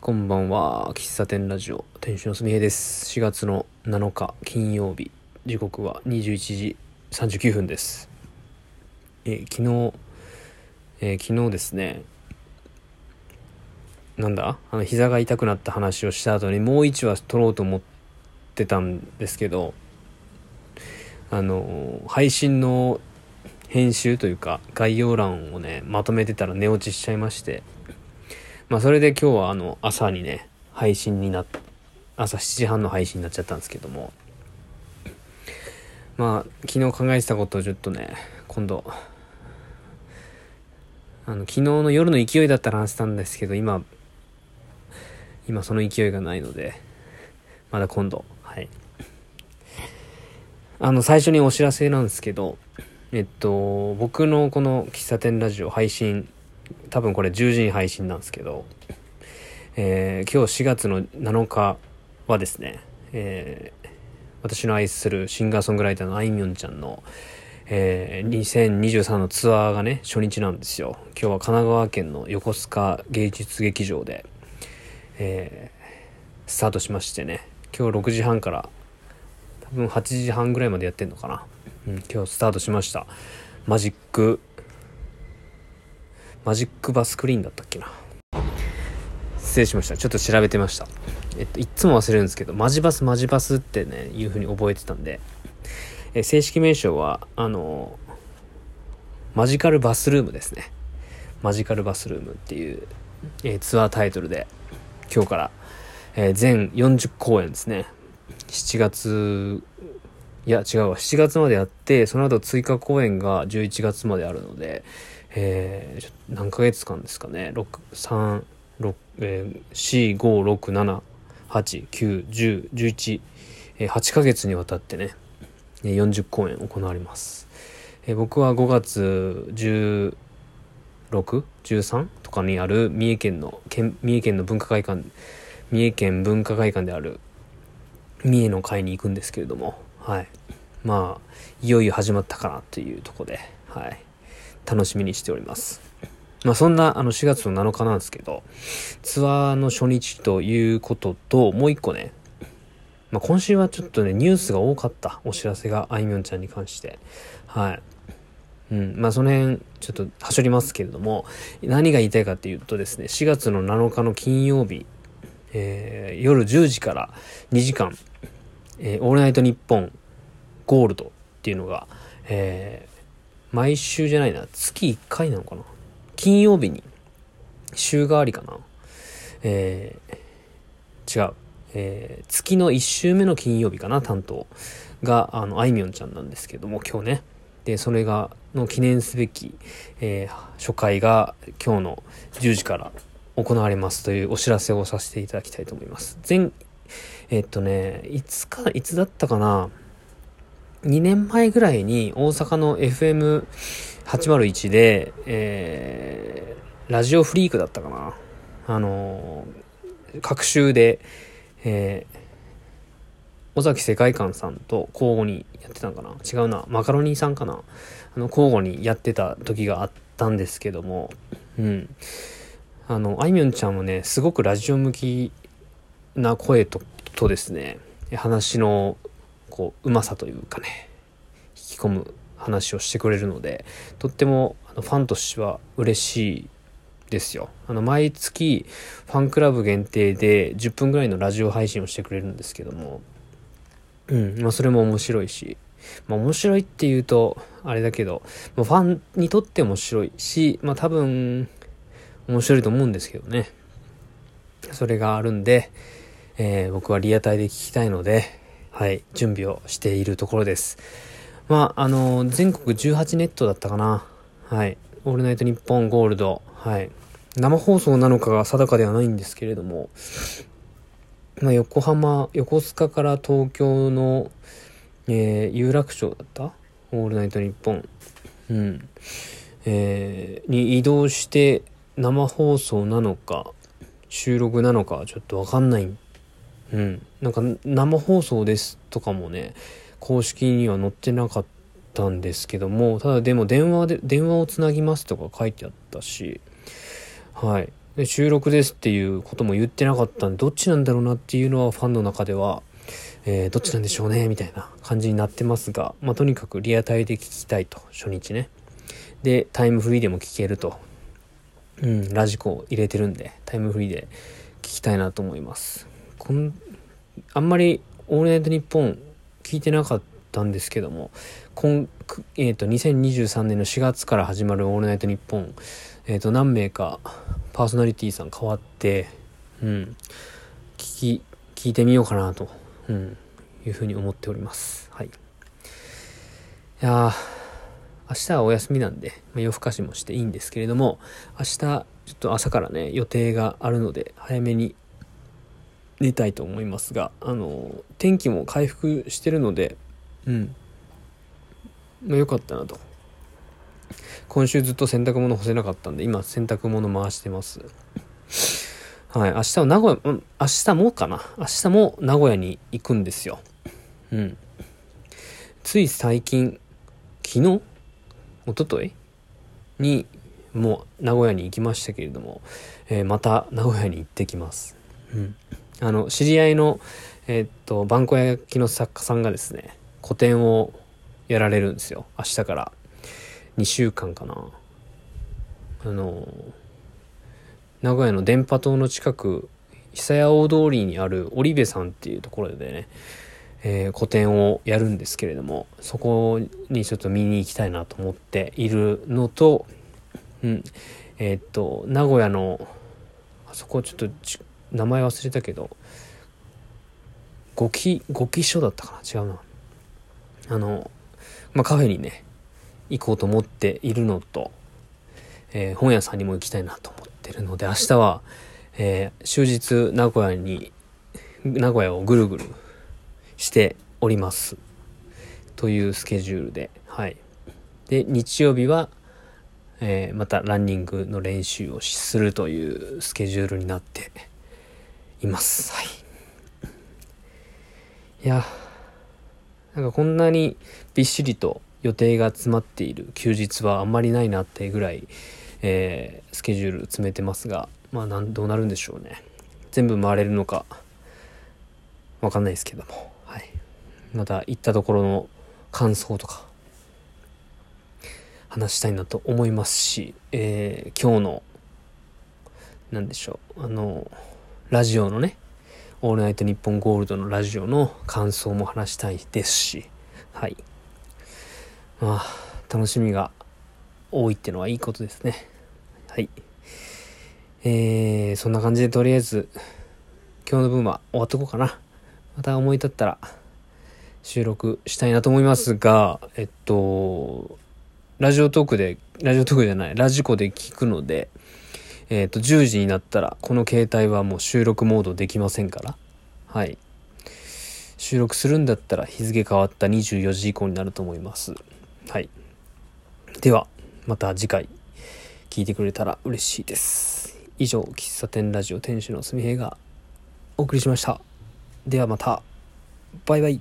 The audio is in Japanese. こんばんは。喫茶店ラジオ店主のすみへいです。4月の7日金曜日、時刻は21時39分です。昨日ですね、膝が痛くなった話をした後にもう1話撮ろうと思ってたんですけど、配信の編集というか概要欄をねまとめてたら寝落ちしちゃいまして、それで今日は朝にね配信になっ朝7時半の配信になっちゃったんですけども、昨日考えてたことをちょっとね今度昨日の夜の勢いだったら話したんですけど、今その勢いがないのでまだ今度。最初にお知らせなんですけど、僕のこの喫茶店ラジオ配信、多分これ10時に配信なんですけど、今日4月の7日はですね、私の愛するシンガーソングライターのあいみょんちゃんの、2023のツアーがね初日なんですよ。今日は神奈川県の横須賀芸術劇場で、スタートしましてね、今日6時半から多分8時半ぐらいまでやってんのかな、今日スタートしました。マジックバスクリーンだったっけな、失礼しました。ちょっと調べてました。いつも忘れるんですけど、マジバスってねいう風に覚えてたんで、正式名称はマジカルバスルームですね。マジカルバスルームっていう、ツアータイトルで今日から、全40公演ですね。7月までやって、その後追加公演が11月まであるので、何ヶ月間ですかね、8ヶ月にわたってね40公演行われます。僕は5月16、13とかにある三重県文化会館である三重の会に行くんですけれども、いよいよ始まったかなというところで、楽しみにしております。そんな4月の7日なんですけど、ツアーの初日ということと、もう一個ね、今週はちょっとねニュースが多かったお知らせが、あいみょんちゃんに関してその辺ちょっとはしょりますけれども、何が言いたいかっていうとですね、4月の7日の金曜日、夜10時から2時間、オールナイトニッポンゴールドっていうのが、毎週じゃないな、月1回なのかな、金曜日に週替わりかな、月の1週目の金曜日かな、担当があいみょんちゃんなんですけども、今日ね、でそれがの記念すべき、初回が今日の10時から行われますというお知らせをさせていただきたいと思います。いつだったかな、2年前ぐらいに大阪の FM801 で、ラジオフリークだったかな、隔週で、尾崎世界観さんと交互にやってたのかな、違うな、マカロニさんかな、交互にやってた時があったんですけども、あいみょんちゃんもねすごくラジオ向きな声とですね、話のうまさというかね、引き込む話をしてくれるので、とってもファンとしては嬉しいですよ。毎月ファンクラブ限定で10分ぐらいのラジオ配信をしてくれるんですけども、それも面白いし、面白いっていうとあれだけど、ファンにとって面白いし、多分面白いと思うんですけどね。それがあるんで、僕はリアタイで聞きたいので、準備をしているところです。全国18ネットだったかな、オールナイトニッポンゴールド、生放送なのかが定かではないんですけれども、横須賀から東京の、有楽町だったオールナイトニッポン、に移動して生放送なのか収録なのかちょっと分かんない。生放送ですとかもね公式には載ってなかったんですけども、ただでも電話をつなぎますとか書いてあったし、収録ですっていうことも言ってなかったんで、どっちなんだろうなっていうのはファンの中では、どっちなんでしょうねみたいな感じになってますが、まあ、とにかくリアタイで聞きたいと、初日ね。で、タイムフリーでも聞けると、ラジコ入れてるんで、タイムフリーで聞きたいなと思います。あんまりオールナイトニッポン聞いてなかったんですけども、2023年の4月から始まるオールナイトニッポン、何名かパーソナリティさん変わって、聞いてみようかなと、いうふうに思っております。はい、いやー、明日はお休みなんで、夜更かしもしていいんですけれども、明日ちょっと朝からね、予定があるので早めに寝たいと思いますが、天気も回復してるので、良かったなと。今週ずっと洗濯物干せなかったんで、今洗濯物回してます。はい、明日は明日も名古屋に行くんですよ。つい最近、一昨日にもう名古屋に行きましたけれども、また名古屋に行ってきます。知り合いの萬古焼きの作家さんがですね、個展をやられるんですよ。明日から2週間かな。名古屋の電波塔の近く、久屋大通りにある織部さんっていうところでね、個展をやるんですけれども、そこにちょっと見に行きたいなと思っているのと、名古屋のあそこ、ちょっと名前忘れたけど、五木所だったかな、違うな、カフェにね行こうと思っているのと、本屋さんにも行きたいなと思ってるので、明日は、終日名古屋をぐるぐるしておりますというスケジュールで、で、日曜日は、またランニングの練習をするというスケジュールになっています。いや、なんかこんなにびっしりと予定が詰まっている休日はあんまりないなってぐらい、スケジュール詰めてますが、どうなるんでしょうね。全部回れるのかわかんないですけども。また行ったところの感想とか話したいなと思いますし、今日のラジオのね、オールナイトニッポンゴールドのラジオの感想も話したいですし、楽しみが多いってのはいいことですね。そんな感じで、とりあえず今日の分は終わっとこうかな。また思い立ったら収録したいなと思いますが、ラジコで聞くので、10時になったらこの携帯はもう収録モードできませんから、収録するんだったら日付変わった24時以降になると思います。ではまた次回聞いてくれたら嬉しいです。以上、喫茶店ラジオ店主のすみへいがお送りしました。ではまた、バイバイ。